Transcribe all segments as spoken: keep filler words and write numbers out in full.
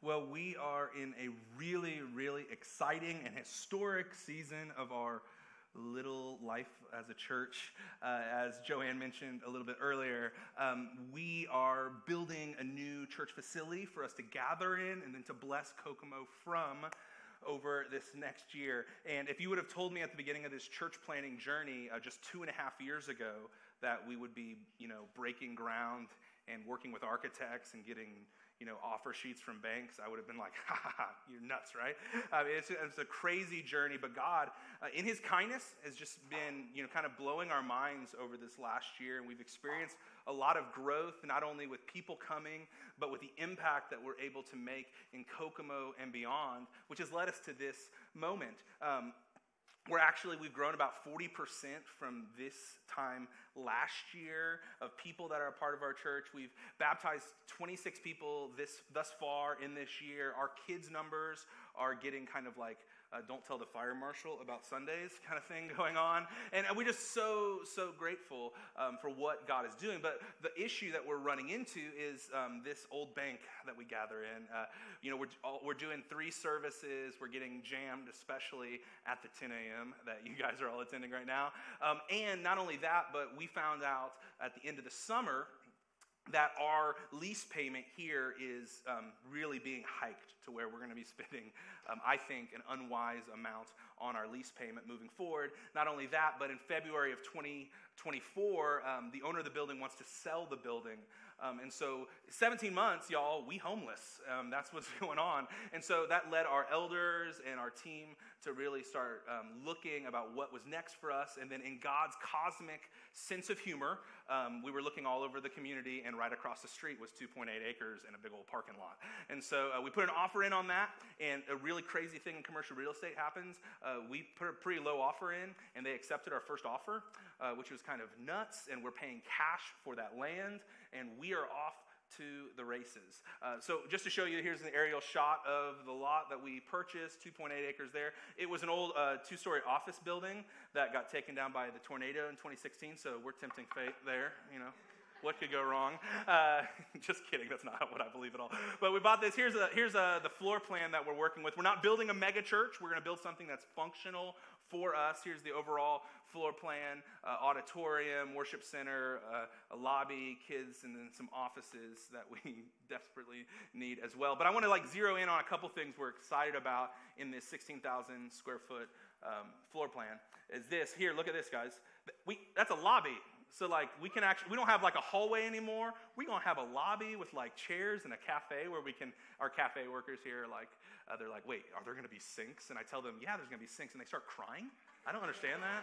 Well, we are in a really, really exciting and historic season of our little life as a church. Uh, as Joanne mentioned a little bit earlier, um, we are building a new church facility for us to gather in and then to bless Kokomo from over this next year. And if you would have told me at the beginning of this church planning journey uh, just two and a half years ago that we would be, you know, breaking ground and working with architects and getting, you know, offer sheets from banks, I would have been like, ha, ha, ha, you're nuts, right? I mean, it's, it's a crazy journey, but God, uh, in his kindness, has just been, you know, kind of blowing our minds over this last year, and we've experienced a lot of growth, not only with people coming, but with the impact that we're able to make in Kokomo and beyond, which has led us to this moment. Um, We're actually, we've grown about forty percent from this time last year of people that are a part of our church. We've baptized twenty-six people this thus far in this year. Our kids' numbers are getting kind of like, uh, don't tell the fire marshal about Sundays kind of thing going on. And we're just so, so grateful um, for what God is doing. But the issue that we're running into is um, this old bank that we gather in. Uh, you know, we're all, we're doing three services. We're getting jammed, especially at the ten a.m. that you guys are all attending right now. Um, and not only that, but we found out at the end of the summer that our lease payment here is um, really being hiked to where we're going to be spending, um, I think, an unwise amount on our lease payment moving forward. Not only that, but in February of twenty twenty-four, um, the owner of the building wants to sell the building. Um, and so seventeen months, y'all, we homeless. Um, that's what's going on. And so that led our elders and our team to really start um, looking about what was next for us. And then in God's cosmic sense of humor, um, we were looking all over the community, and right across the street was two point eight acres and a big old parking lot. And so uh, we put an offer in on that, and a really crazy thing in commercial real estate happens. Uh, we put a pretty low offer in, and they accepted our first offer, uh, which was kind of nuts, and we're paying cash for that land, and we are off to the races. Uh, so just to show you, here's an aerial shot of the lot that we purchased, two point eight acres there. It was an old uh, two-story office building that got taken down by the tornado in twenty sixteen, so we're tempting fate there, you know. What could go wrong? Uh, just kidding. That's not what I believe at all. But we bought this. Here's a, here's a, the floor plan that we're working with. We're not building a mega church. We're going to build something that's functional for us. Here's the overall floor plan, uh, auditorium, worship center, uh, a lobby, kids, and then some offices that we desperately need as well. But I want to like zero in on a couple things we're excited about in this sixteen thousand square foot um, floor plan. Is this here? Look at this, guys. We that's a lobby. So, like, we can actually, we don't have, like, a hallway anymore. We're going to have a lobby with, like, chairs and a cafe where we can, our cafe workers here are like, uh, they're like, wait, are there going to be sinks? And I tell them, yeah, there's going to be sinks. And they start crying. I don't understand that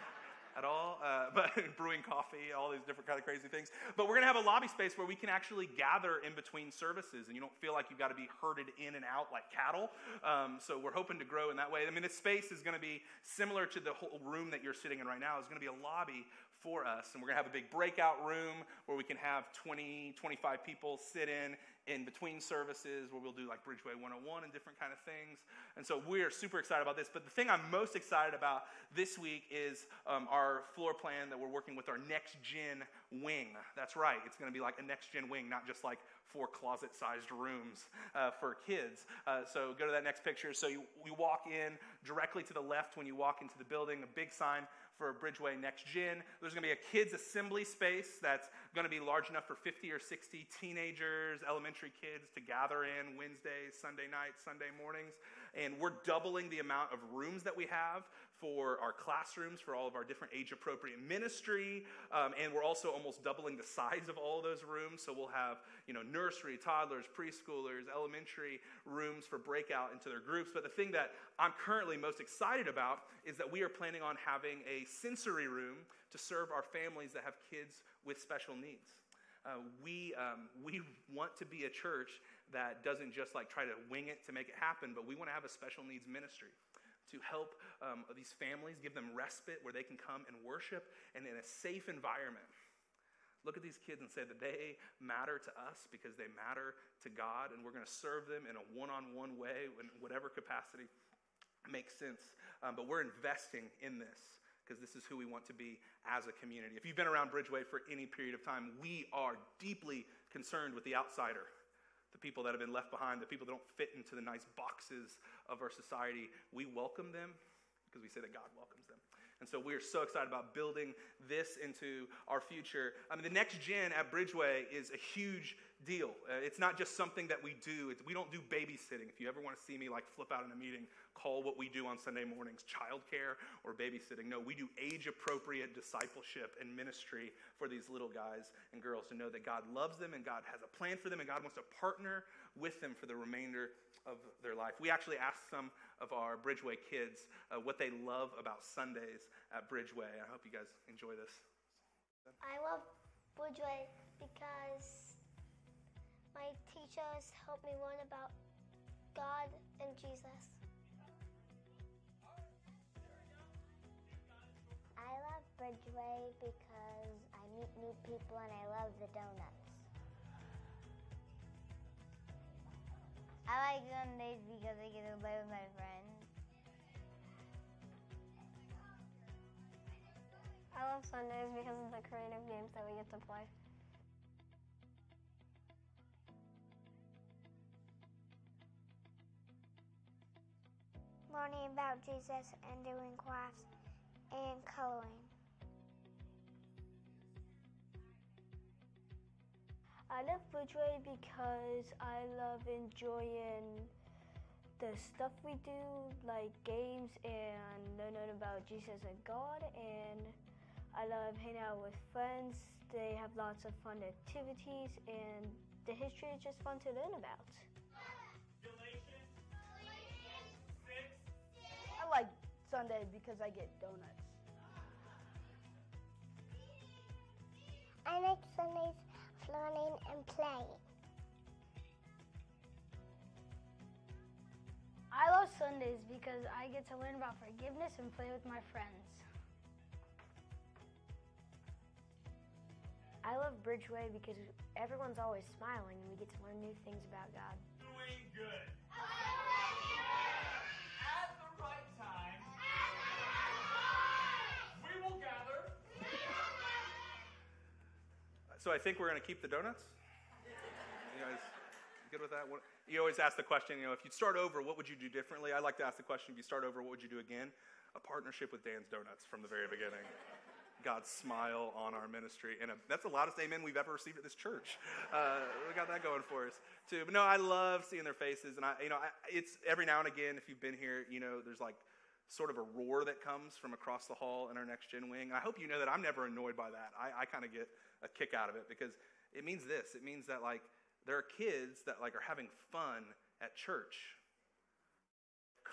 at all. Uh, but brewing coffee, all these different kind of crazy things. But we're going to have a lobby space where we can actually gather in between services. And you don't feel like you've got to be herded in and out like cattle. Um, so we're hoping to grow in that way. I mean, this space is going to be similar to the whole room that you're sitting in right now. It's going to be a lobby for us, and we're going to have a big breakout room where we can have twenty, twenty-five people sit in in between services where we'll do like Bridgeway one oh one and different kind of things. And so we're super excited about this, but the thing I'm most excited about this week is um, our floor plan that we're working with our next gen wing. That's right, it's going to be like a next gen wing, not just like four closet-sized rooms uh, for kids. Uh, so go to that next picture. So you, you walk in directly to the left when you walk into the building, a big sign for Bridgeway Next Gen. There's going to be a kids' assembly space that's going to be large enough for fifty or sixty teenagers, elementary kids to gather in Wednesdays, Sunday nights, Sunday mornings. And we're doubling the amount of rooms that we have for our classrooms, for all of our different age-appropriate ministry, um, and we're also almost doubling the size of all of those rooms, so we'll have, you know, nursery, toddlers, preschoolers, elementary rooms for breakout into their groups. But the thing that I'm currently most excited about is that we are planning on having a sensory room to serve our families that have kids with special needs. Uh, we um, we want to be a church that doesn't just like try to wing it to make it happen, but we want to have a special needs ministry to help um, these families, give them respite where they can come and worship and in a safe environment. Look at these kids and say that they matter to us because they matter to God, and we're going to serve them in a one-on-one way in whatever capacity makes sense. Um, but we're investing in this because this is who we want to be as a community. If you've been around Bridgeway for any period of time, we are deeply concerned with the outsider, the people that have been left behind, the people that don't fit into the nice boxes of our society. We welcome them because we say that God welcomes them. And so we are so excited about building this into our future. I mean, the next gen at Bridgeway is a huge deal. Uh, it's not just something that we do. It's, we don't do babysitting. If you ever want to see me like flip out in a meeting, call what we do on Sunday mornings childcare or babysitting. No, we do age-appropriate discipleship and ministry for these little guys and girls to know that God loves them and God has a plan for them and God wants to partner with them for the remainder of their life. We actually asked some of our Bridgeway kids uh, what they love about Sundays at Bridgeway. I hope you guys enjoy this. I love Bridgeway because my teachers helped me learn about God and Jesus. I love Bridgeway because I meet new people and I love the donuts. I like Sundays because I get to play with my friends. I love Sundays because of the creative games that we get to play. Learning about Jesus and doing crafts and coloring. I love Bridgeway because I love enjoying the stuff we do, like games and learning about Jesus and God, and I love hanging out with friends. They have lots of fun activities, and the history is just fun to learn about. Galatians, Galatians six. I like Sunday because I get donuts. I like Sundays for learning and playing. I love Sundays because I get to learn about forgiveness and play with my friends. I love Bridgeway because everyone's always smiling and we get to learn new things about God. Doing good. At the right time. At the right time. We will gather. So I think we're going to keep the donuts. You guys good with that? You always ask the question, you know, if you'd start over, what would you do differently? I like to ask the question, if you start over, what would you do again? A partnership with Dan's Donuts from the very beginning. God's smile on our ministry. And a, that's the loudest amen we've ever received at this church. Uh, we got that going for us, too. But no, I love seeing their faces. And, I, you know, I, it's every now and again, if you've been here, you know, there's like sort of a roar that comes from across the hall in our next gen wing. I hope you know that I'm never annoyed by that. I, I kind of get a kick out of it because it means this. It means that, like, there are kids that, like, are having fun at church.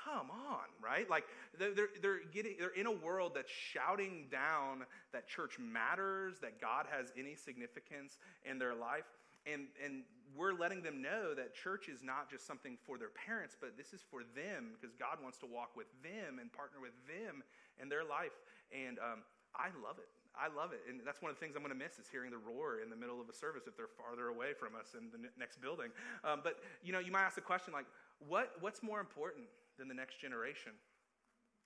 Come on, right? Like, they're, they're, getting, they're in a world that's shouting down that church matters, that God has any significance in their life. And and we're letting them know that church is not just something for their parents, but this is for them because God wants to walk with them and partner with them in their life. And um, I love it. I love it. And that's one of the things I'm going to miss is hearing the roar in the middle of a service if they're farther away from us in the n- next building. Um, but, you know, you might ask the question, like, what what's more important than the next generation?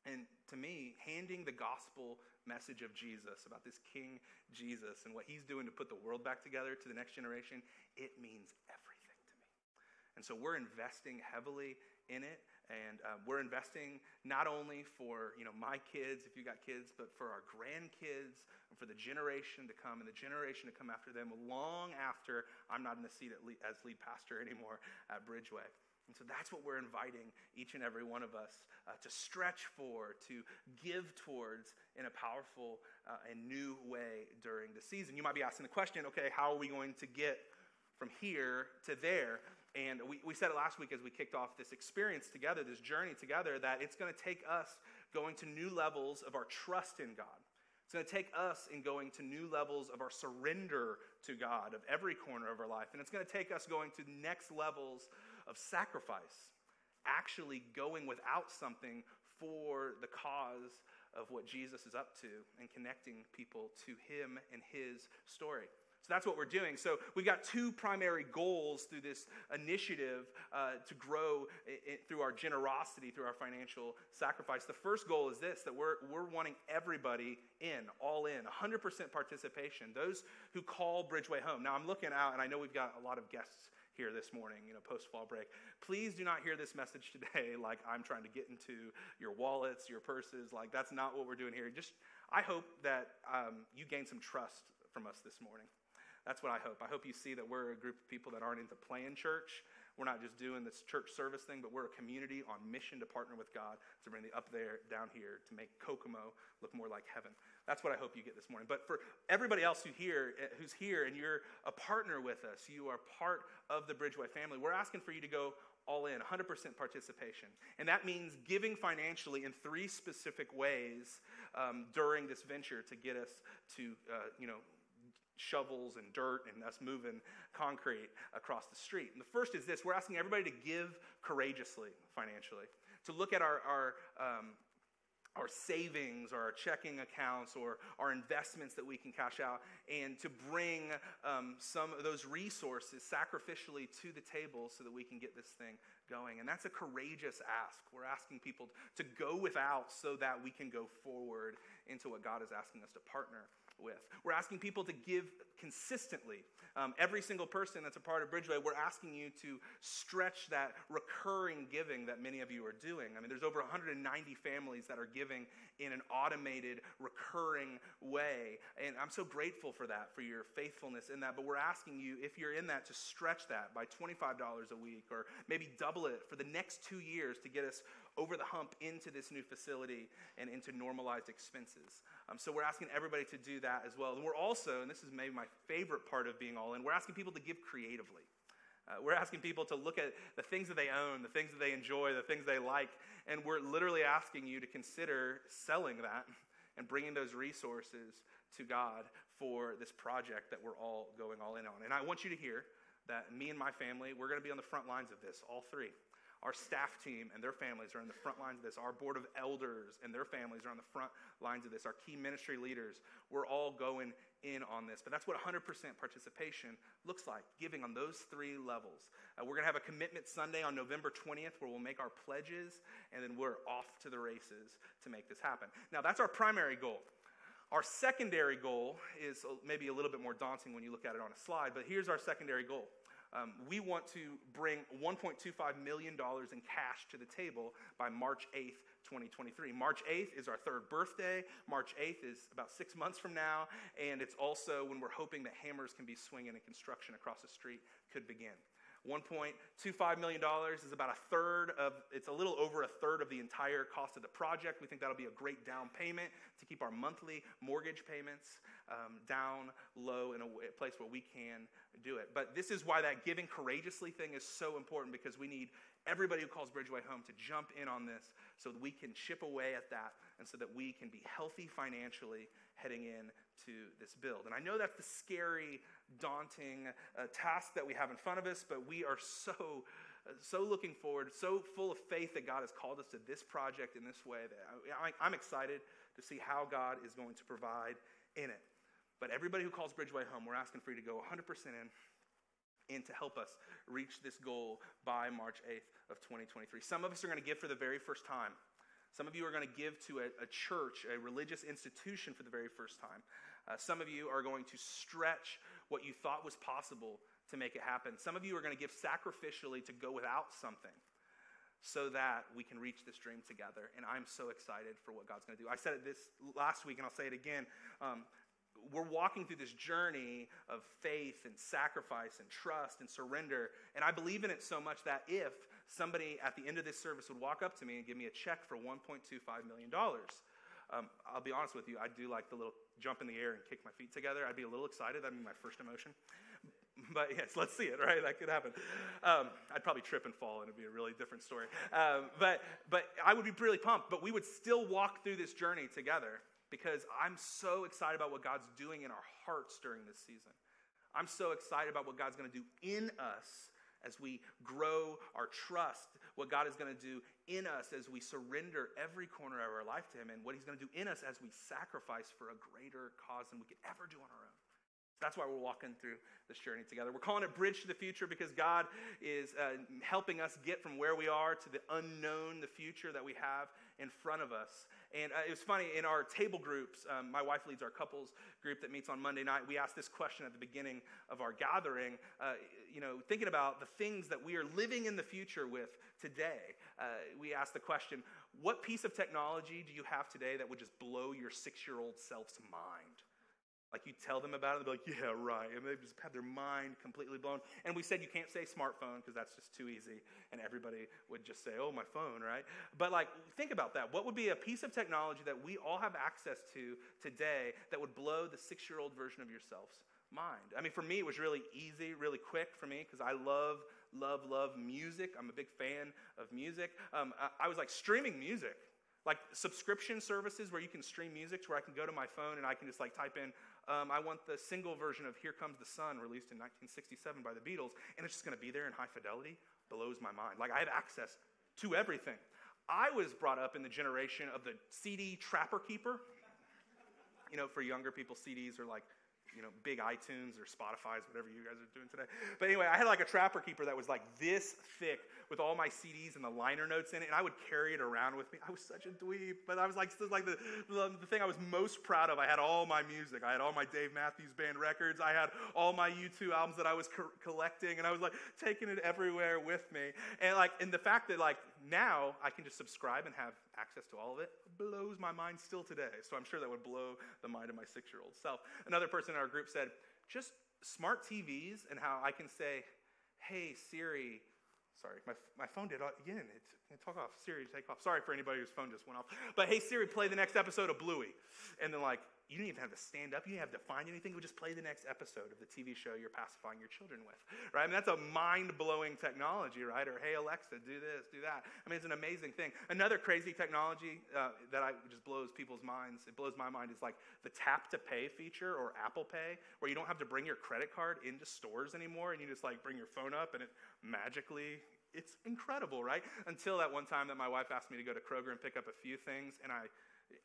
And to me, handing the gospel message of Jesus, about this King Jesus and what he's doing to put the world back together to the next generation, it means everything to me. And so we're investing heavily in it. And uh, we're investing not only for, you know, my kids, if you got kids, but for our grandkids and for the generation to come and the generation to come after them long after I'm not in the seat at lead, as lead pastor anymore at Bridgeway. And so that's what we're inviting each and every one of us uh, to stretch for, to give towards in a powerful uh, and new way during the season. You might be asking the question, okay, how are we going to get from here to there? And we, we said it last week as we kicked off this experience together, this journey together, that it's going to take us going to new levels of our trust in God. It's going to take us in going to new levels of our surrender to God, of every corner of our life. And it's going to take us going to next levels of sacrifice, actually going without something for the cause of what Jesus is up to and connecting people to him and his story. So that's what we're doing. So we've got two primary goals through this initiative uh, to grow it, it, through our generosity, through our financial sacrifice. The first goal is this, that we're, we're wanting everybody in, all in, one hundred percent participation, those who call Bridgeway home. Now, I'm looking out, and I know we've got a lot of guests here this morning, you know, post-fall break. Please do not hear this message today like I'm trying to get into your wallets, your purses. Like, that's not what we're doing here. Just, I hope that um, you gain some trust from us this morning. That's what I hope. I hope you see that we're a group of people that aren't into playing church. We're not just doing this church service thing, but we're a community on mission to partner with God to bring the up there, down here, to make Kokomo look more like heaven. That's what I hope you get this morning. But for everybody else who here, who's here and you're a partner with us, you are part of the Bridgeway family, we're asking for you to go all in, one hundred percent participation. And that means giving financially in three specific ways um, during this venture to get us to, uh, you know, shovels and dirt and us moving concrete across the street. And the first is this: we're asking everybody to give courageously financially, to look at our our um, our savings or our checking accounts or our investments that we can cash out, and to bring um, some of those resources sacrificially to the table so that we can get this thing going. And that's a courageous ask. We're asking people to go without so that we can go forward into what God is asking us to partner with. We're asking people to give consistently. Um, every single person that's a part of Bridgeway, we're asking you to stretch that recurring giving that many of you are doing. I mean, there's over one hundred ninety families that are giving in an automated, recurring way. And I'm so grateful for that, for your faithfulness in that. But we're asking you, if you're in that, to stretch that by twenty-five dollars a week, or maybe double it for the next two years to get us over the hump into this new facility and into normalized expenses. Um, so we're asking everybody to do that as well. And we're also, and this is maybe my favorite part of being all in, we're asking people to give creatively. Uh, we're asking people to look at the things that they own, the things that they enjoy, the things they like, and we're literally asking you to consider selling that and bringing those resources to God for this project that we're all going all in on. And I want you to hear that me and my family, we're going to be on the front lines of this, all three. Our staff team and their families are in the front lines of this. Our board of elders and their families are on the front lines of this. Our key ministry leaders, we're all going in on this. But that's what one hundred percent participation looks like, giving on those three levels. Uh, we're going to have a commitment Sunday on November twentieth where we'll make our pledges, and then we're off to the races to make this happen. Now, that's our primary goal. Our secondary goal is maybe a little bit more daunting when you look at it on a slide, but here's our secondary goal. Um, we want to bring one point two five million dollars in cash to the table by March eighth, twenty twenty-three. March eighth is our third birthday. March eighth is about six months from now, and it's also when we're hoping that hammers can be swinging and construction across the street could begin. one point two five million dollars is about a third of, it's a little over a third of the entire cost of the project. We think that'll be a great down payment to keep our monthly mortgage payments um, down low in a place where we can do it. But this is why that giving courageously thing is so important, because we need everybody who calls Bridgeway home to jump in on this so that we can chip away at that and so that we can be healthy financially heading in to this build. And I know that's the scary, daunting uh, task that we have in front of us, but we are so, uh, so looking forward, so full of faith that God has called us to this project in this way that I, I, I'm excited to see how God is going to provide in it. But everybody who calls Bridgeway home, we're asking for you to go one hundred percent in, and to help us reach this goal by March eighth of twenty twenty-three. Some of us are going to give for the very first time. Some of you are going to give to a, a church, a religious institution for the very first time. Uh, some of you are going to stretch what you thought was possible to make it happen. Some of you are going to give sacrificially to go without something so that we can reach this dream together. And I'm so excited for what God's going to do. I said it this last week, and I'll say it again. Um, We're walking through this journey of faith and sacrifice and trust and surrender. And I believe in it so much that if somebody at the end of this service would walk up to me and give me a check for one point two five million dollars, um, I'll be honest with you, I'd do like the little jump in the air and kick my feet together. I'd be a little excited. That'd be my first emotion. But yes, let's see it, right? That could happen. Um, I'd probably trip and fall, and it'd be a really different story. Um, but but I would be really pumped. But we would still walk through this journey together, because I'm so excited about what God's doing in our hearts during this season. I'm so excited about what God's going to do in us as we grow our trust, what God is going to do in us as we surrender every corner of our life to Him, and what He's going to do in us as we sacrifice for a greater cause than we could ever do on our own. That's why we're walking through this journey together. We're calling it Bridge to the Future because God is uh, helping us get from where we are to the unknown, the future that we have in front of us. And uh, it was funny, in our table groups, um, my wife leads our couples group that meets on Monday night. We asked this question at the beginning of our gathering, uh, you know, thinking about the things that we are living in the future with today. Uh, we asked the question, what piece of technology do you have today that would just blow your six-year-old self's mind? Like, you tell them about it, they'll be like, yeah, right. And they've just had their mind completely blown. And we said you can't say smartphone because that's just too easy. And everybody would just say, oh, my phone, right? But, like, think about that. What would be a piece of technology that we all have access to today that would blow the six-year-old version of yourselves mind? I mean, for me, it was really easy, really quick for me, because I love, love, love music. I'm a big fan of music. Um, I, I was, like, streaming music. Like, subscription services where you can stream music, to where I can go to my phone and I can just, like, type in, um, I want the single version of Here Comes the Sun, released in nineteen sixty-seven by the Beatles, and it's just going to be there in high fidelity. Blows my mind. Like, I have access to everything. I was brought up in the generation of the C D Trapper Keeper. You know, for younger people, C Ds are like, you know, big iTunes or Spotify's, whatever you guys are doing today. But anyway, I had like a Trapper Keeper that was like this thick with all my C Ds and the liner notes in it, and I would carry it around with me. I was such a dweeb, but I was like, like the, the, the thing I was most proud of, I had all my music. I had all my Dave Matthews Band records. I had all my U two albums that I was co- collecting, and I was like taking it everywhere with me. And like, and the fact that like now I can just subscribe and have access to all of it blows my mind still today. So I'm sure that would blow the mind of my six-year-old self. Another person our group said, just smart T Vs and how I can say, hey, Siri, sorry, my my phone did again, it, it took off, Siri, take off. Sorry for anybody whose phone just went off. But hey, Siri, play the next episode of Bluey. And then like, you didn't even have to stand up. You didn't have to find anything. You would just play the next episode of the T V show you're pacifying your children with, right? I mean, that's a mind-blowing technology, right? Or, hey, Alexa, do this, do that. I mean, it's an amazing thing. Another crazy technology uh, that I, just blows people's minds, it blows my mind, is like the tap-to-pay feature or Apple Pay, where you don't have to bring your credit card into stores anymore, and you just, like, bring your phone up, and it magically... It's incredible, right? Until that one time that my wife asked me to go to Kroger and pick up a few things, and I...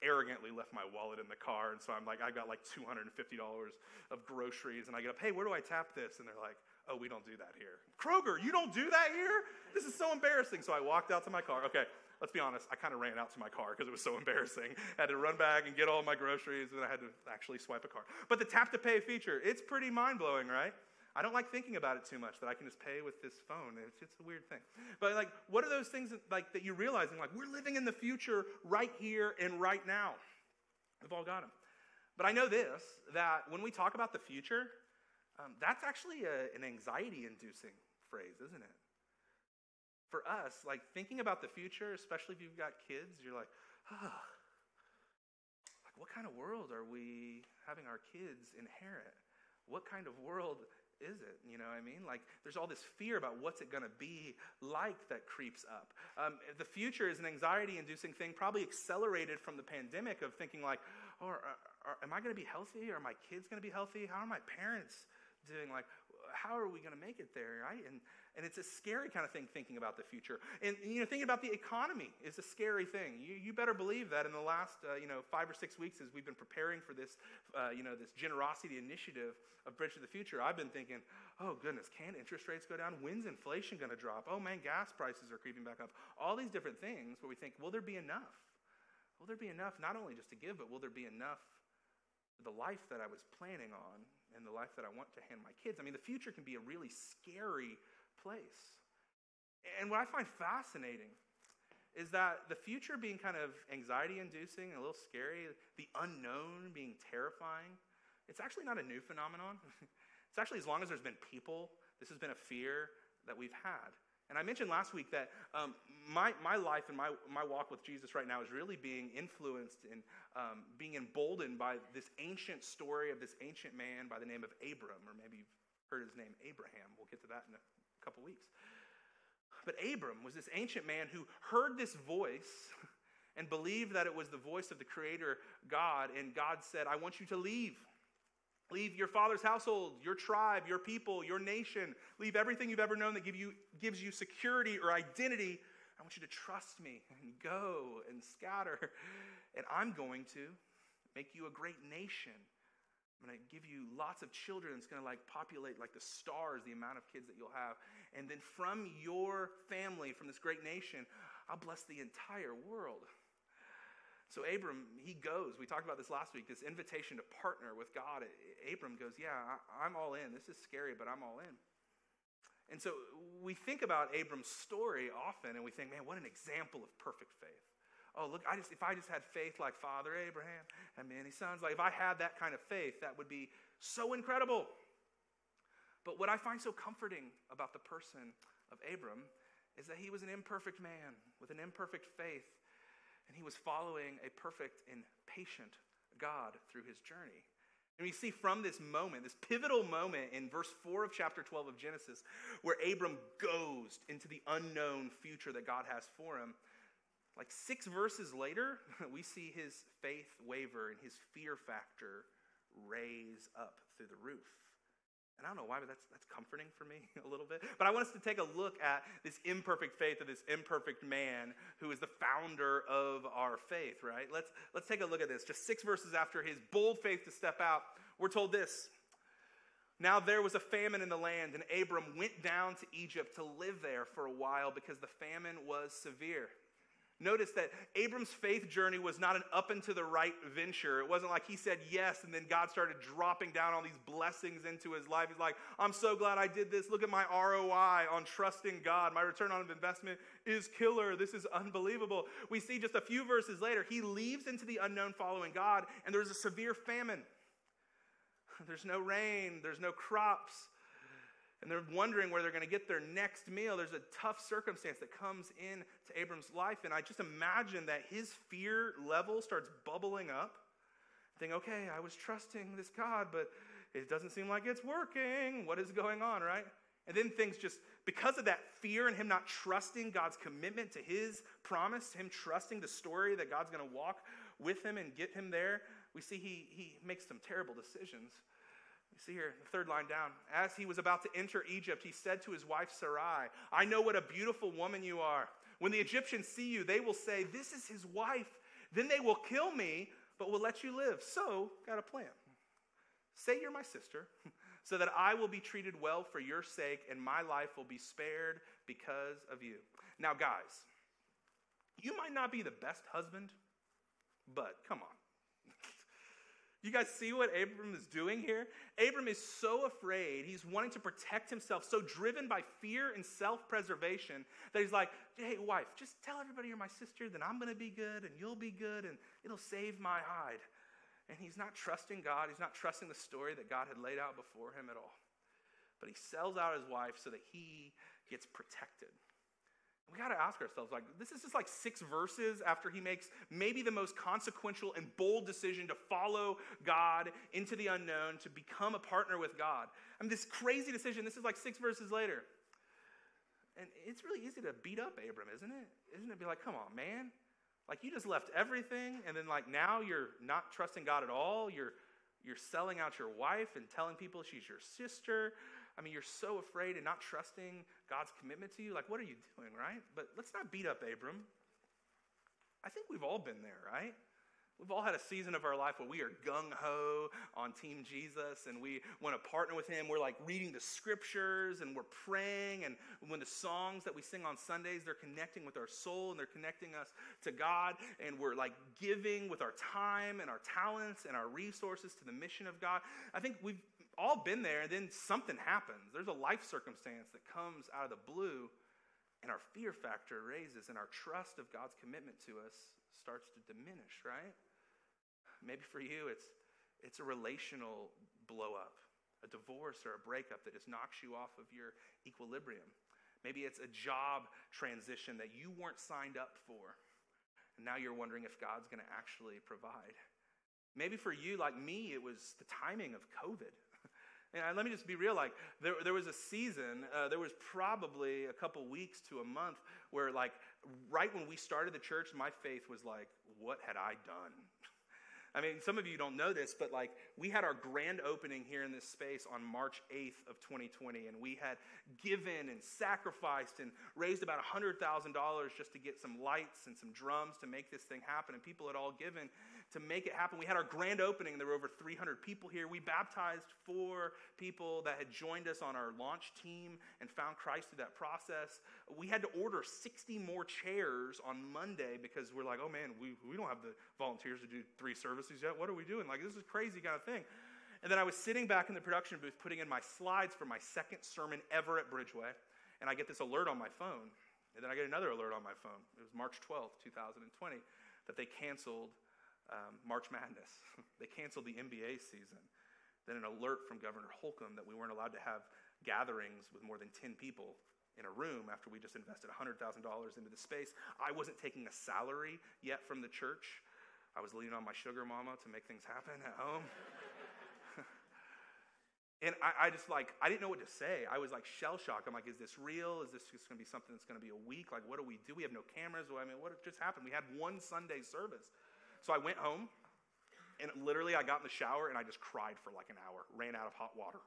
arrogantly left my wallet in the car, and so I'm like, I got like two hundred fifty dollars of groceries, and I get up, hey, where do I tap this? And they're like, oh, we don't do that here. Kroger, you don't do that here? This is so embarrassing. So I walked out to my car. Okay, let's be honest, I kind of ran out to my car because it was so embarrassing. I had to run back and get all my groceries, and I had to actually swipe a card. But the tap-to-pay feature, it's pretty mind-blowing, right? I don't like thinking about it too much, that I can just pay with this phone. It's, it's a weird thing. But, like, what are those things that, like, that you're realizing? Like, we're living in the future right here and right now. We've all got them. But I know this, that when we talk about the future, um, that's actually a, an anxiety-inducing phrase, isn't it? For us, like, thinking about the future, especially if you've got kids, you're like, ah, oh, like, what kind of world are we having our kids inherit? What kind of world is it? You know what I mean? Like, there's all this fear about what's it going to be like that creeps up. Um, the future is an anxiety-inducing thing, probably accelerated from the pandemic, of thinking like, oh, are, are, am I going to be healthy? Are my kids going to be healthy? How are my parents doing? Like, how are we going to make it there, right? And and it's a scary kind of thing, thinking about the future. And, you know, thinking about the economy is a scary thing. You you better believe that in the last, uh, you know, five or six weeks as we've been preparing for this, uh, you know, this generosity initiative of Bridge to the Future, I've been thinking, oh, goodness, can interest rates go down? When's inflation going to drop? Oh, man, gas prices are creeping back up. All these different things where we think, will there be enough? Will there be enough not only just to give, but will there be enough for the life that I was planning on and the life that I want to hand my kids? I mean, the future can be a really scary place. And what I find fascinating is that the future being kind of anxiety-inducing and a little scary, the unknown being terrifying, it's actually not a new phenomenon. It's actually, as long as there's been people, this has been a fear that we've had. And I mentioned last week that um, my, my life and my, my walk with Jesus right now is really being influenced and um, being emboldened by this ancient story of this ancient man by the name of Abram, or maybe you've heard his name, Abraham. We'll get to that in a couple weeks. But Abram was this ancient man who heard this voice and believed that it was the voice of the Creator God, and God said, I want you to leave. Leave your father's household, your tribe, your people, your nation. Leave everything you've ever known that give you, gives you security or identity. I want you to trust me and go and scatter. And I'm going to make you a great nation. I'm going to give you lots of children. It's going to like populate like the stars, the amount of kids that you'll have. And then from your family, from this great nation, I'll bless the entire world. So Abram, he goes, we talked about this last week, this invitation to partner with God. Abram goes, yeah, I'm all in. This is scary, but I'm all in. And so we think about Abram's story often, and we think, man, what an example of perfect faith. Oh, look, I just if I just had faith like Father Abraham and many sons, like if I had that kind of faith, that would be so incredible. But what I find so comforting about the person of Abram is that he was an imperfect man with an imperfect faith, and he was following a perfect and patient God through his journey. And we see from this moment, this pivotal moment in verse four of chapter twelve of Genesis, where Abram goes into the unknown future that God has for him. Like six verses later, we see his faith waver and his fear factor raise up through the roof. And I don't know why, but that's that's comforting for me a little bit. But I want us to take a look at this imperfect faith of this imperfect man who is the founder of our faith, right? Let's let's take a look at this. Just six verses after his bold faith to step out, we're told this. Now there was a famine in the land, and Abram went down to Egypt to live there for a while because the famine was severe. Notice that Abram's faith journey was not an up and to the right venture. It wasn't like he said yes, and then God started dropping down all these blessings into his life. He's like, I'm so glad I did this. Look at my R O I on trusting God. My return on investment is killer. This is unbelievable. We see just a few verses later, he leaves into the unknown following God, and there's a severe famine. There's no rain. There's no crops. And they're wondering where they're going to get their next meal. There's a tough circumstance that comes in to Abram's life. And I just imagine that his fear level starts bubbling up. Think, okay, I was trusting this God, but it doesn't seem like it's working. What is going on, right? And then things just, because of that fear and him not trusting God's commitment to his promise, him trusting the story that God's going to walk with him and get him there, we see he he makes some terrible decisions. You see here, the third line down. As he was about to enter Egypt, he said to his wife Sarai, I know what a beautiful woman you are. When the Egyptians see you, they will say, this is his wife. Then they will kill me, but will let you live. So, got a plan. Say you're my sister, so that I will be treated well for your sake, and my life will be spared because of you. Now, guys, you might not be the best husband, but come on. You guys see what Abram is doing here? Abram is so afraid. He's wanting to protect himself, so driven by fear and self-preservation that he's like, hey, wife, just tell everybody you're my sister, then I'm going to be good, and you'll be good, and it'll save my hide. And he's not trusting God. He's not trusting the story that God had laid out before him at all. But he sells out his wife so that he gets protected. We got to ask ourselves, like, this is just like six verses after he makes maybe the most consequential and bold decision to follow God into the unknown, to become a partner with God. I mean, this crazy decision, this is like six verses later. And it's really easy to beat up Abram, isn't it? Isn't it be like, come on, man. Like, you just left everything, and then, like, now you're not trusting God at all. You're You're selling out your wife and telling people she's your sister. I mean, you're so afraid and not trusting God's commitment to you. Like, what are you doing, right? But let's not beat up Abram. I think we've all been there, right? We've all had a season of our life where we are gung-ho on Team Jesus, and we want to partner with him. We're like reading the scriptures, and we're praying, and when the songs that we sing on Sundays, they're connecting with our soul, and they're connecting us to God, and we're like giving with our time and our talents and our resources to the mission of God. I think we've all been there, and then something happens. There's a life circumstance that comes out of the blue, and our fear factor raises, and our trust of God's commitment to us starts to diminish, right? Maybe for you, it's it's a relational blow up, a divorce or a breakup that just knocks you off of your equilibrium. Maybe it's a job transition that you weren't signed up for, and now you're wondering if God's going to actually provide. Maybe for you, like me, it was the timing of COVID. And let me just be real, like, there there was a season, uh, there was probably a couple weeks to a month where, like, right when we started the church, my faith was like, what had I done? I mean, some of you don't know this, but, like, we had our grand opening here in this space on March eighth of twenty twenty, and we had given and sacrificed and raised about one hundred thousand dollars just to get some lights and some drums to make this thing happen, and people had all given. to make it happen. We had our grand opening. There were over three hundred people here. We baptized four people that had joined us on our launch team and found Christ through that process. We had to order sixty more chairs on Monday because we're like, oh, man, we, we don't have the volunteers to do three services yet. What are we doing? Like, this is crazy kind of thing. And then I was sitting back in the production booth putting in my slides for my second sermon ever at Bridgeway, and I get this alert on my phone, and then I get another alert on my phone. It was March twelfth, two thousand twenty, that they canceled um, March Madness. They canceled the N B A season. Then an alert from Governor Holcomb that we weren't allowed to have gatherings with more than ten people in a room after we just invested one hundred thousand dollars into the space. I wasn't taking a salary yet from the church. I was leaning on my sugar mama to make things happen at home. And I, I just like, I didn't know what to say. I was like shell-shocked. I'm like, is this real? Is this just going to be something that's going to be a week? Like, what do we do? We have no cameras. I mean, what just happened? We had one Sunday service. So I went home, and literally I got in the shower, and I just cried for like an hour, ran out of hot water.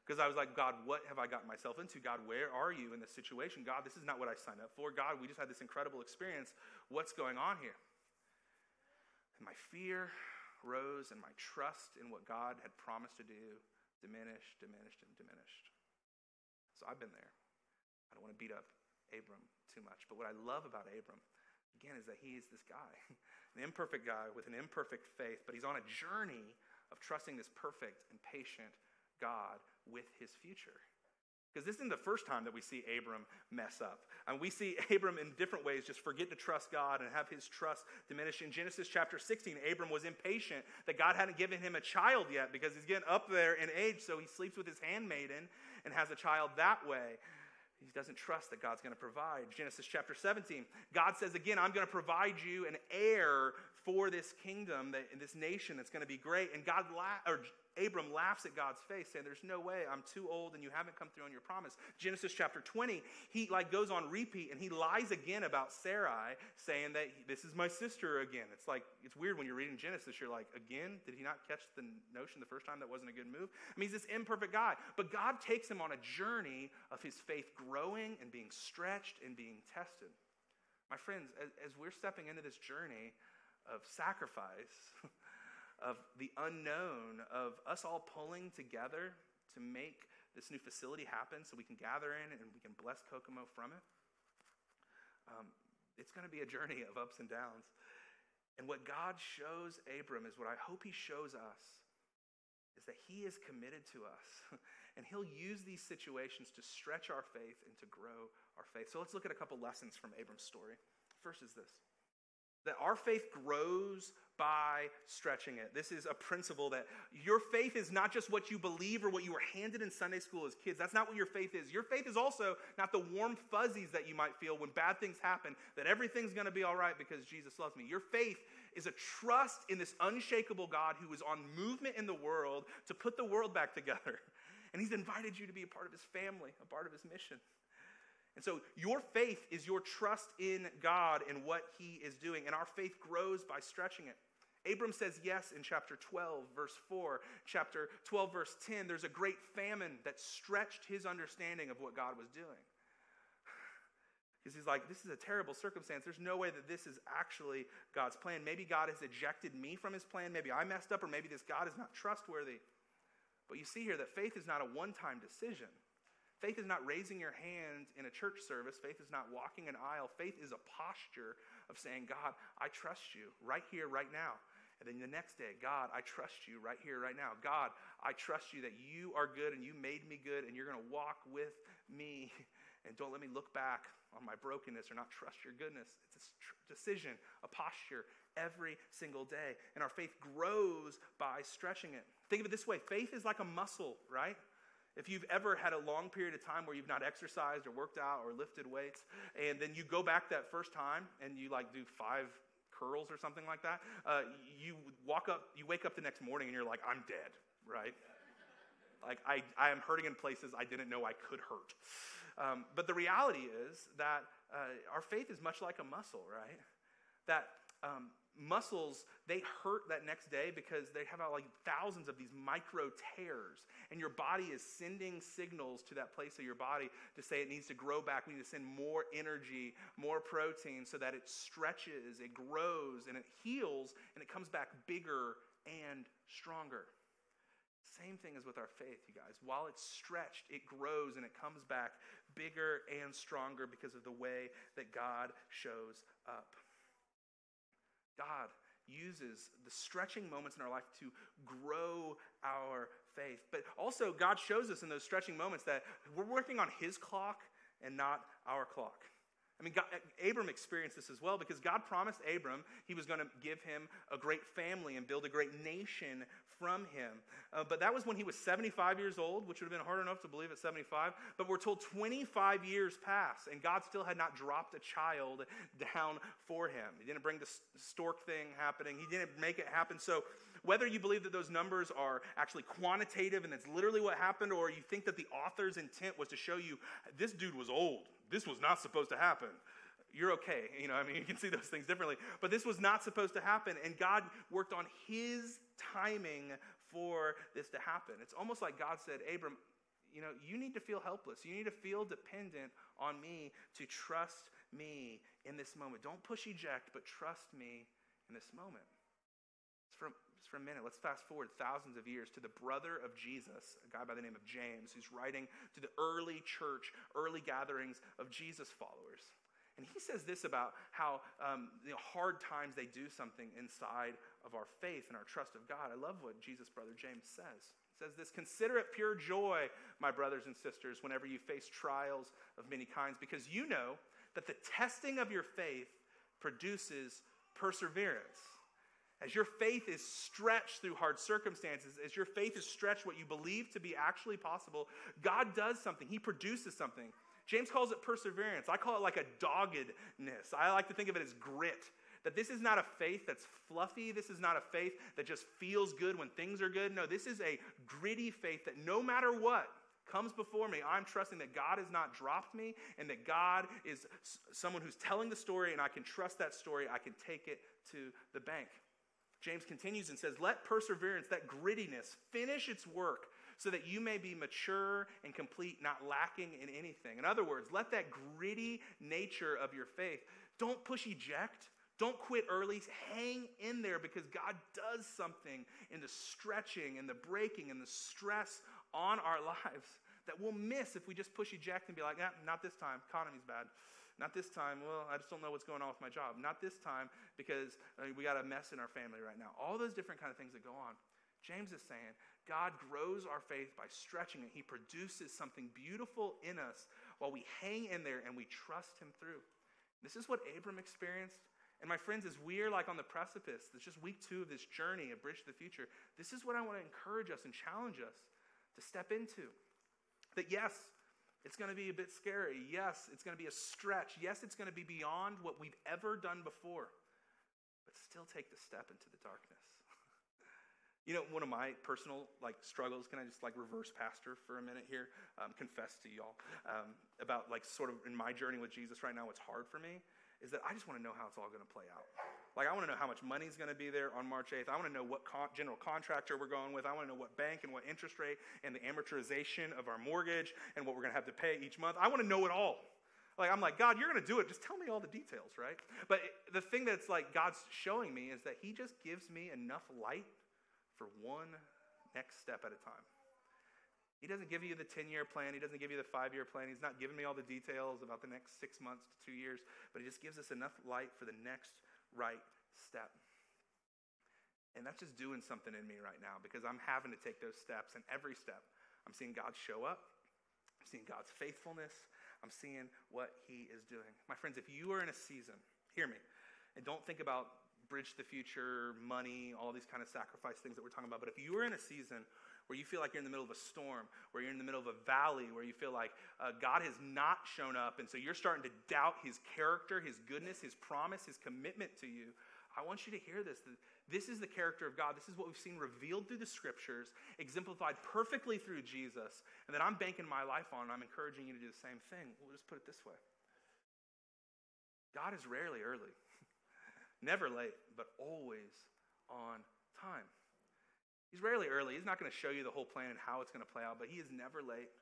Because I was like, God, what have I gotten myself into? God, where are you in this situation? God, this is not what I signed up for. God, we just had this incredible experience. What's going on here? And my fear rose, and my trust in what God had promised to do diminished, diminished, and diminished. So I've been there. I don't want to beat up Abram too much, but what I love about Abram, again, is that he is this guy, an imperfect guy with an imperfect faith, but he's on a journey of trusting this perfect and patient God with his future. Because this isn't the first time that we see Abram mess up. And we see Abram in different ways just forget to trust God and have his trust diminish. In Genesis chapter sixteen, Abram was impatient that God hadn't given him a child yet because he's getting up there in age, so he sleeps with his handmaiden and has a child that way. He doesn't trust that God's going to provide. Genesis chapter seventeen, God says again, I'm going to provide you an heir for this kingdom, this nation that's going to be great. And God la- or Abram laughs at God's face, saying, there's no way, I'm too old and you haven't come through on your promise. Genesis chapter twenty, he like goes on repeat and he lies again about Sarai, saying that this is my sister again. It's like, it's weird when you're reading Genesis, you're like, again? Did he not catch the notion the first time that wasn't a good move? I mean, he's this imperfect guy. But God takes him on a journey of his faith growing and being stretched and being tested. My friends, as, as we're stepping into this journey of sacrifice, of the unknown, of us all pulling together to make this new facility happen so we can gather in and we can bless Kokomo from it. Um, it's going to be a journey of ups and downs. And what God shows Abram is what I hope he shows us, is that he is committed to us. And he'll use these situations to stretch our faith and to grow our faith. So let's look at a couple lessons from Abram's story. First is this: that our faith grows by stretching it. This is a principle that your faith is not just what you believe or what you were handed in Sunday school as kids. That's not what your faith is. Your faith is also not the warm fuzzies that you might feel when bad things happen, that everything's going to be all right because Jesus loves me. Your faith is a trust in this unshakable God who is on movement in the world to put the world back together. And he's invited you to be a part of his family, a part of his mission. And so your faith is your trust in God and what he is doing. And our faith grows by stretching it. Abram says yes in chapter twelve, verse four. Chapter twelve, verse ten, there's a great famine that stretched his understanding of what God was doing. Because he's like, this is a terrible circumstance. There's no way that this is actually God's plan. Maybe God has ejected me from his plan. Maybe I messed up, or maybe this God is not trustworthy. But you see here that faith is not a one-time decision. Faith is not raising your hand in a church service. Faith is not walking an aisle. Faith is a posture of saying, God, I trust you right here, right now. And then the next day, God, I trust you right here, right now. God, I trust you that you are good and you made me good and you're going to walk with me. And don't let me look back on my brokenness or not trust your goodness. It's a decision, a posture every single day. And our faith grows by stretching it. Think of it this way. Faith is like a muscle, right? If you've ever had a long period of time where you've not exercised or worked out or lifted weights, and then you go back that first time and you like do five curls or something like that, uh, you walk up, you wake up the next morning and you're like, I'm dead, right? Like I, I am hurting in places I didn't know I could hurt. Um, but the reality is that uh, our faith is much like a muscle, right? That um, muscles, they hurt that next day because they have out like thousands of these micro tears, and your body is sending signals to that place of your body to say it needs to grow back. We need to send more energy, more protein, so that it stretches, it grows, and it heals, and it comes back bigger and stronger. Same thing as with our faith, you guys. While it's stretched, it grows and it comes back bigger and stronger because of the way that God shows up. God uses the stretching moments in our life to grow our faith. But also, God shows us in those stretching moments that we're working on his clock and not our clock. I mean, God, Abram experienced this as well, because God promised Abram he was going to give him a great family and build a great nation from him. Uh, but that was when he was seventy-five years old, which would have been hard enough to believe at seventy-five. But we're told twenty-five years passed, and God still had not dropped a child down for him. He didn't bring the stork thing happening. He didn't make it happen. So whether you believe that those numbers are actually quantitative and that's literally what happened, or you think that the author's intent was to show you this dude was old, this was not supposed to happen, you're okay. You know, I mean, you can see those things differently. But this was not supposed to happen, and God worked on his timing for this to happen. It's almost like God said, Abram, you know, you need to feel helpless. You need to feel dependent on me to trust me in this moment. Don't push eject, but trust me in this moment. For, for a minute, let's fast forward thousands of years to the brother of Jesus, a guy by the name of James, who's writing to the early church, early gatherings of Jesus followers. And he says this about how um, you know, hard times, they do something inside of our faith and our trust of God. I love what Jesus' brother James says. He says this: "Consider it pure joy, my brothers and sisters, whenever you face trials of many kinds, because you know that the testing of your faith produces perseverance." As your faith is stretched through hard circumstances, as your faith is stretched what you believe to be actually possible, God does something. He produces something. James calls it perseverance. I call it like a doggedness. I like to think of it as grit. That this is not a faith that's fluffy. This is not a faith that just feels good when things are good. No, this is a gritty faith that no matter what comes before me, I'm trusting that God has not dropped me, and that God is someone who's telling the story, and I can trust that story. I can take it to the bank. James continues and says, "Let perseverance, that grittiness, finish its work so that you may be mature and complete, not lacking in anything." In other words, let that gritty nature of your faith, don't push eject, don't quit early, hang in there, because God does something in the stretching and the breaking and the stress on our lives that we'll miss if we just push eject and be like, nah, not this time, economy's bad. Not this time, well, I just don't know what's going on with my job. Not this time, because I mean, we got a mess in our family right now. All those different kind of things that go on. James is saying, God grows our faith by stretching it. He produces something beautiful in us while we hang in there and we trust him through. This is what Abram experienced. And my friends, as we're like on the precipice, it's just week two of this journey of Bridge to the Future, this is what I want to encourage us and challenge us to step into. That yes, it's going to be a bit scary. Yes, it's going to be a stretch. Yes, it's going to be beyond what we've ever done before. But still take the step into the darkness. You know, one of my personal like struggles, can I just like reverse pastor for a minute here? Um, confess to y'all um, about like sort of in my journey with Jesus right now, what's hard for me is that I just want to know how it's all going to play out. Like, I want to know how much money's going to be there on March eighth. I want to know what con- general contractor we're going with. I want to know what bank and what interest rate and the amortization of our mortgage and what we're going to have to pay each month. I want to know it all. Like, I'm like, God, you're going to do it. Just tell me all the details, right? But it, the thing that's like God's showing me is that he just gives me enough light for one next step at a time. He doesn't give you the ten-year plan. He doesn't give you the five-year plan. He's not giving me all the details about the next six months to two years, but he just gives us enough light for the next right step. And that's just doing something in me right now, because I'm having to take those steps, and every step I'm seeing God show up. I'm seeing God's faithfulness. I'm seeing what he is doing. My friends, if you are in a season, hear me, and don't think about Bridge to the Future, money, all these kind of sacrifice things that we're talking about, but if you are in a season where you feel like you're in the middle of a storm, where you're in the middle of a valley, where you feel like uh, God has not shown up, and so you're starting to doubt his character, his goodness, his promise, his commitment to you, I want you to hear this. This is the character of God. This is what we've seen revealed through the scriptures, exemplified perfectly through Jesus, and that I'm banking my life on, and I'm encouraging you to do the same thing. We'll just put it this way. God is rarely early. never late, but always on time. He's rarely early. He's not going to show you the whole plan and how it's going to play out, but he is never late.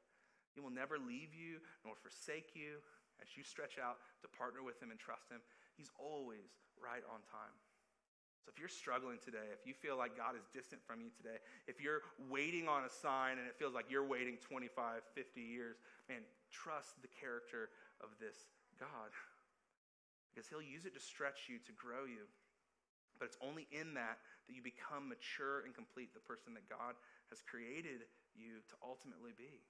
He will never leave you nor forsake you as you stretch out to partner with him and trust him. He's always right on time. So if you're struggling today, if you feel like God is distant from you today, if you're waiting on a sign and it feels like you're waiting twenty-five, fifty years, man, trust the character of this God, because he'll use it to stretch you, to grow you. But it's only in that that you become mature and complete, the person that God has created you to ultimately be,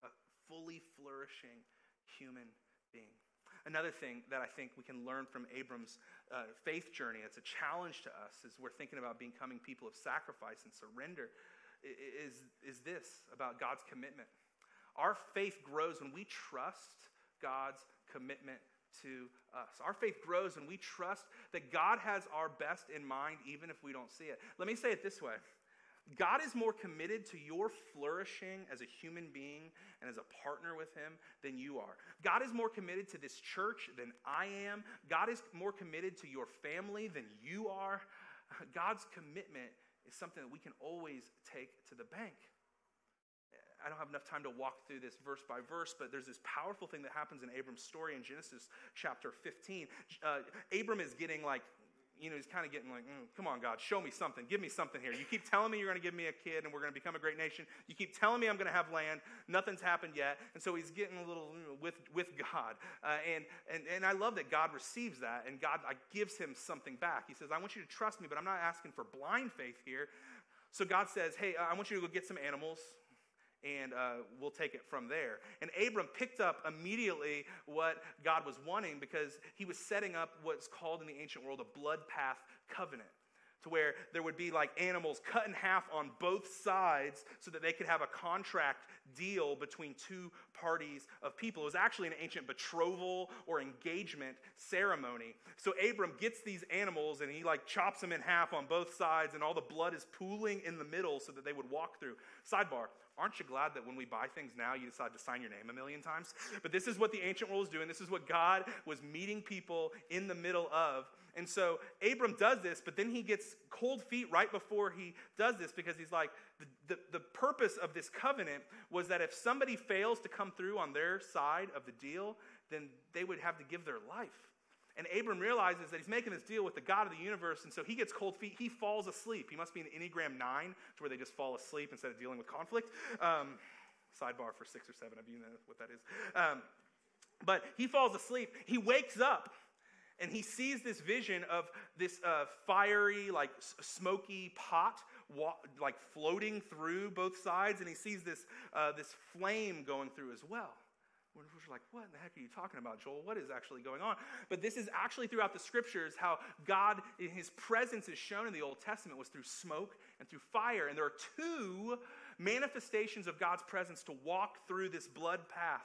a fully flourishing human being. Another thing that I think we can learn from Abram's uh, faith journey, it's a challenge to us as we're thinking about becoming people of sacrifice and surrender, is, is this about God's commitment. Our faith grows when we trust God's commitment to us. Our faith grows when we trust that God has our best in mind, even if we don't see it. Let me say it this way. God is more committed to your flourishing as a human being and as a partner with him than you are. God is more committed to this church than I am. God is more committed to your family than you are. God's commitment is something that we can always take to the bank. I don't have enough time to walk through this verse by verse, but there's this powerful thing that happens in Abram's story in Genesis chapter fifteen. Uh, Abram is getting like, you know, he's kind of getting like, mm, come on, God, show me something. Give me something here. You keep telling me you're going to give me a kid and we're going to become a great nation. You keep telling me I'm going to have land. Nothing's happened yet. And so he's getting a little you know, with with God. Uh, and, and and I love that God receives that, and God uh, gives him something back. He says, I want you to trust me, but I'm not asking for blind faith here. So God says, hey, uh, I want you to go get some animals, and uh, we'll take it from there. And Abram picked up immediately what God was wanting, because he was setting up what's called in the ancient world a blood path covenant, to where there would be like animals cut in half on both sides so that they could have a contract deal between two parties of people. It was actually an ancient betrothal or engagement ceremony. So Abram gets these animals and he like chops them in half on both sides, and all the blood is pooling in the middle so that they would walk through. Sidebar. Aren't you glad that when we buy things now, you decide to sign your name a million times? But this is what the ancient world was doing. This is what God was meeting people in the middle of. And so Abram does this, but then he gets cold feet right before he does this, because he's like, the, the, the purpose of this covenant was that if somebody fails to come through on their side of the deal, then they would have to give their life. And Abram realizes that he's making this deal with the God of the universe, and so he gets cold feet. He falls asleep. He must be an Enneagram nine, to where they just fall asleep instead of dealing with conflict. Um, sidebar for six or seven of you know what that is. Um, but he falls asleep. He wakes up, and he sees this vision of this uh, fiery, like smoky pot, wa- like floating through both sides, and he sees this uh, this flame going through as well. We're like, what in the heck are you talking about, Joel? What is actually going on? But this is actually throughout the scriptures how God, in his presence is shown in the Old Testament, was through smoke and through fire. And there are two manifestations of God's presence to walk through this blood path.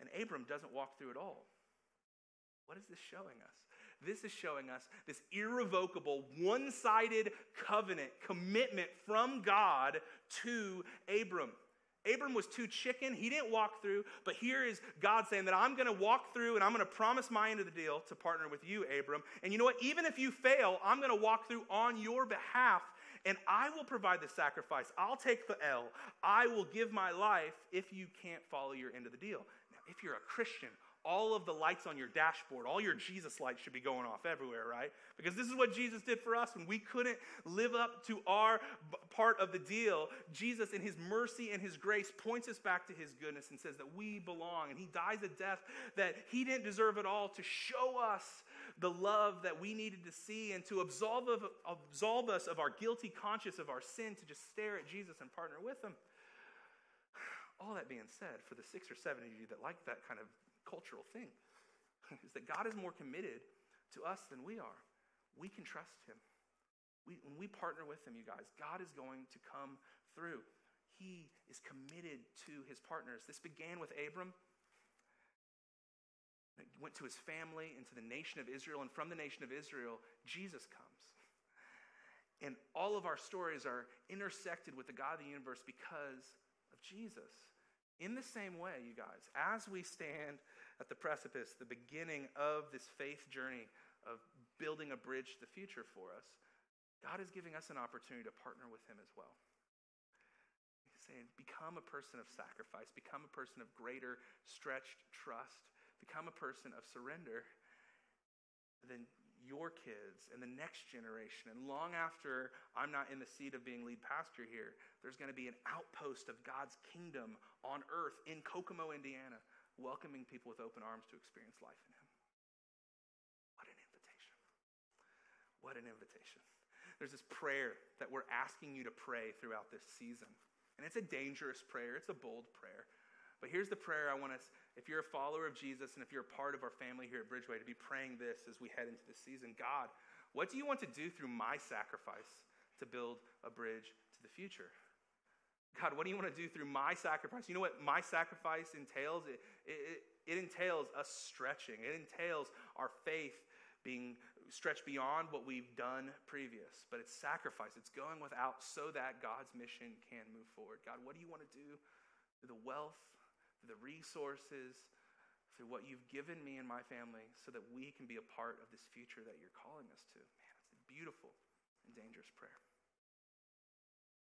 And Abram doesn't walk through at all. What is this showing us? This is showing us this irrevocable, one-sided covenant, commitment from God to Abram. Abram was too chicken. He didn't walk through. But here is God saying that I'm going to walk through, and I'm going to promise my end of the deal to partner with you, Abram. And you know what? Even if you fail, I'm going to walk through on your behalf, and I will provide the sacrifice. I'll take the L. I will give my life if you can't follow your end of the deal. Now, if you're a Christian, all of the lights on your dashboard, all your Jesus lights should be going off everywhere, right? Because this is what Jesus did for us when we couldn't live up to our b- part of the deal. Jesus, in his mercy and his grace, points us back to his goodness and says that we belong. And he dies a death that he didn't deserve at all, to show us the love that we needed to see, and to absolve, of, absolve us of our guilty conscience of our sin, to just stare at Jesus and partner with him. All that being said, for the six or seven of you that like that kind of cultural thing, is that God is more committed to us than we are. We can trust him. We, when we partner with him, you guys, God is going to come through. He is committed to his partners. This began with Abram. It went to his family and to the nation of Israel, and from the nation of Israel, Jesus comes. And all of our stories are intersected with the God of the universe because of Jesus. In the same way, you guys, as we stand at the precipice, the beginning of this faith journey of building a bridge to the future for us, God is giving us an opportunity to partner with him as well. He's saying, become a person of sacrifice, become a person of greater stretched trust, become a person of surrender. Then your kids and the next generation, and long after I'm not in the seat of being lead pastor here, there's going to be an outpost of God's kingdom on earth in Kokomo, Indiana, welcoming people with open arms to experience life in him. What an invitation. What an invitation. There's this prayer that we're asking you to pray throughout this season. And it's a dangerous prayer. It's a bold prayer. But here's the prayer I want us, if you're a follower of Jesus and if you're a part of our family here at Bridgeway, to be praying this as we head into this season. God, what do you want to do through my sacrifice to build a bridge to the future? God, what do you want to do through my sacrifice? You know what my sacrifice entails? It, it, it entails us stretching. It entails our faith being stretched beyond what we've done previous. But it's sacrifice. It's going without so that God's mission can move forward. God, what do you want to do through the wealth, the resources, through what you've given me and my family so that we can be a part of this future that you're calling us to? Man, it's a beautiful and dangerous prayer.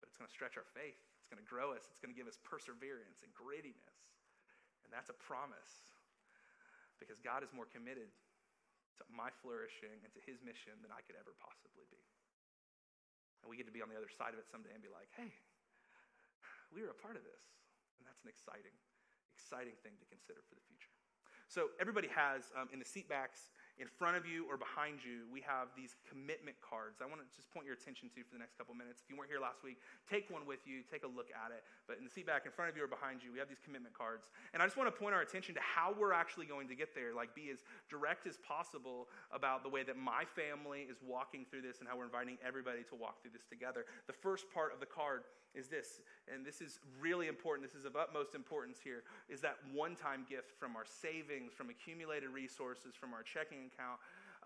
But it's going to stretch our faith. It's going to grow us. It's going to give us perseverance and grittiness. And that's a promise, because God is more committed to my flourishing and to his mission than I could ever possibly be. And we get to be on the other side of it someday and be like, hey, we were a part of this. And that's an exciting Exciting thing to consider for the future. So everybody has, um, in the seat backs in front of you or behind you, we have these commitment cards I want to just point your attention to for the next couple minutes. If you weren't here last week, take one with you, take a look at it. But in the seat back in front of you or behind you, we have these commitment cards. And I just want to point our attention to how we're actually going to get there, like be as direct as possible about the way that my family is walking through this and how we're inviting everybody to walk through this together. The first part of the card is this, and this is really important. This is of utmost importance here, is that one-time gift from our savings, from accumulated resources, from our checking account.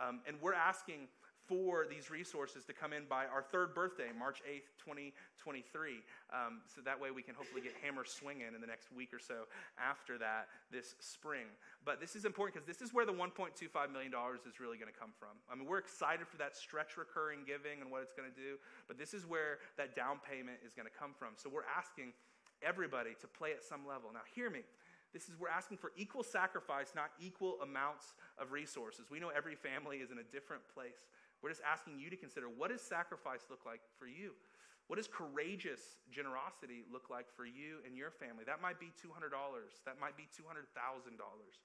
Um, and we're asking for these resources to come in by our third birthday, March eighth, twenty twenty-three. Um, so that way we can hopefully get hammer swinging in the next week or so after that this spring. But this is important because this is where the one point two five million dollars is really going to come from. I mean, we're excited for that stretch recurring giving and what it's going to do, but this is where that down payment is going to come from. So we're asking everybody to play at some level. Now, hear me. This is, we're asking for equal sacrifice, not equal amounts of resources. We know every family is in a different place. We're just asking you to consider, what does sacrifice look like for you? What does courageous generosity look like for you and your family? That might be two hundred dollars. That might be two hundred thousand dollars.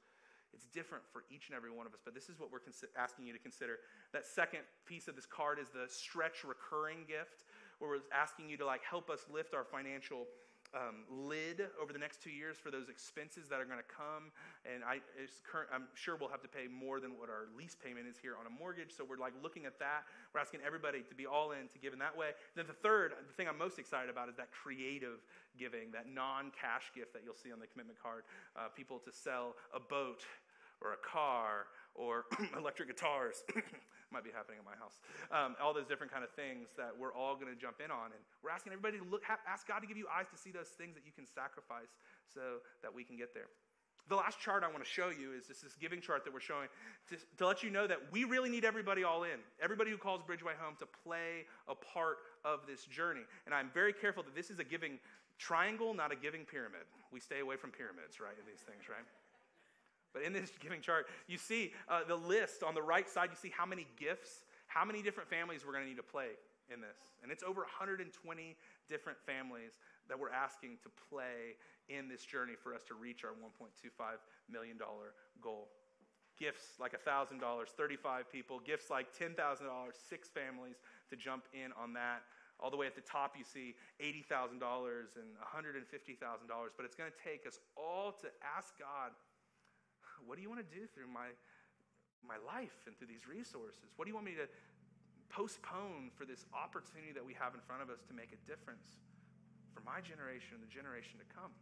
It's different for each and every one of us, but this is what we're consi- asking you to consider. That second piece of this card is the stretch recurring gift, where we're asking you to like help us lift our financial Um, lid over the next two years for those expenses that are going to come. And I, it's current, I'm sure we'll have to pay more than what our lease payment is here on a mortgage. So we're like looking at that. We're asking everybody to be all in to give in that way. Then the third, the thing I'm most excited about is that creative giving, that non-cash gift that you'll see on the commitment card. Uh, people to sell a boat or a car or electric guitars. Might be happening at my house. Um, all those different kind of things that we're all going to jump in on. And we're asking everybody to look, ha- ask God to give you eyes to see those things that you can sacrifice so that we can get there. The last chart I want to show you is just this giving chart that we're showing to, to let you know that we really need everybody all in, everybody who calls Bridgeway home, to play a part of this journey. And I'm very careful that this is a giving triangle, not a giving pyramid. We stay away from pyramids, right, in these things, right? But in this giving chart, you see uh, the list on the right side. You see how many gifts, how many different families we're going to need to play in this. And it's over one hundred twenty different families that we're asking to play in this journey for us to reach our one point two five million dollars goal. Gifts like one thousand dollars, thirty-five people. Gifts like ten thousand dollars, six families to jump in on that. All the way at the top, you see eighty thousand dollars and one hundred fifty thousand dollars. But it's going to take us all to ask God, what do you want to do through my my life and through these resources? What do you want me to postpone for this opportunity that we have in front of us to make a difference for my generation and the generation to come?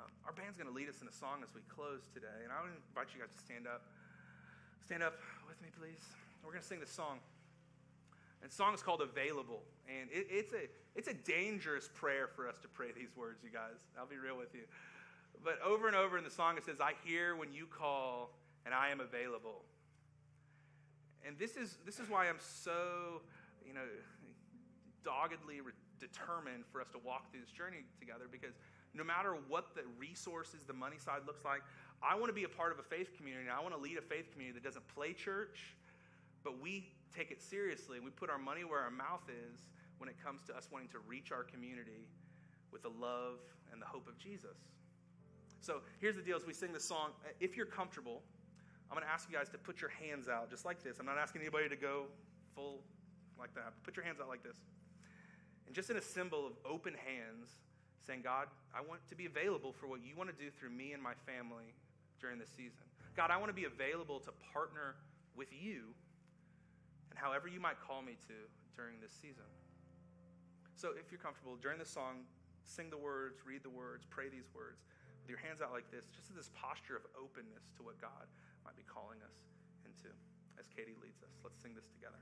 Uh, our band's going to lead us in a song as we close today, and I would invite you guys to stand up. Stand up with me, please. We're going to sing this song. And the song is called Available. And it, it's a it's a dangerous prayer for us to pray these words, you guys. I'll be real with you. But over and over in the song, it says, I hear when you call and I am available. And this is this is why I'm so, you know, doggedly re- determined for us to walk through this journey together, because no matter what the resources, the money side looks like, I want to be a part of a faith community. I want to lead a faith community that doesn't play church, but we take it seriously. We put our money where our mouth is when it comes to us wanting to reach our community with the love and the hope of Jesus. So here's the deal. As we sing this song, if you're comfortable, I'm going to ask you guys to put your hands out just like this. I'm not asking anybody to go full like that. Put your hands out like this. And just in a symbol of open hands, saying, God, I want to be available for what you want to do through me and my family during this season. God, I want to be available to partner with you and however you might call me to during this season. So if you're comfortable, during this song, sing the words, read the words, pray these words with your hands out like this, just in this posture of openness to what God might be calling us into as Katie leads us. Let's sing this together.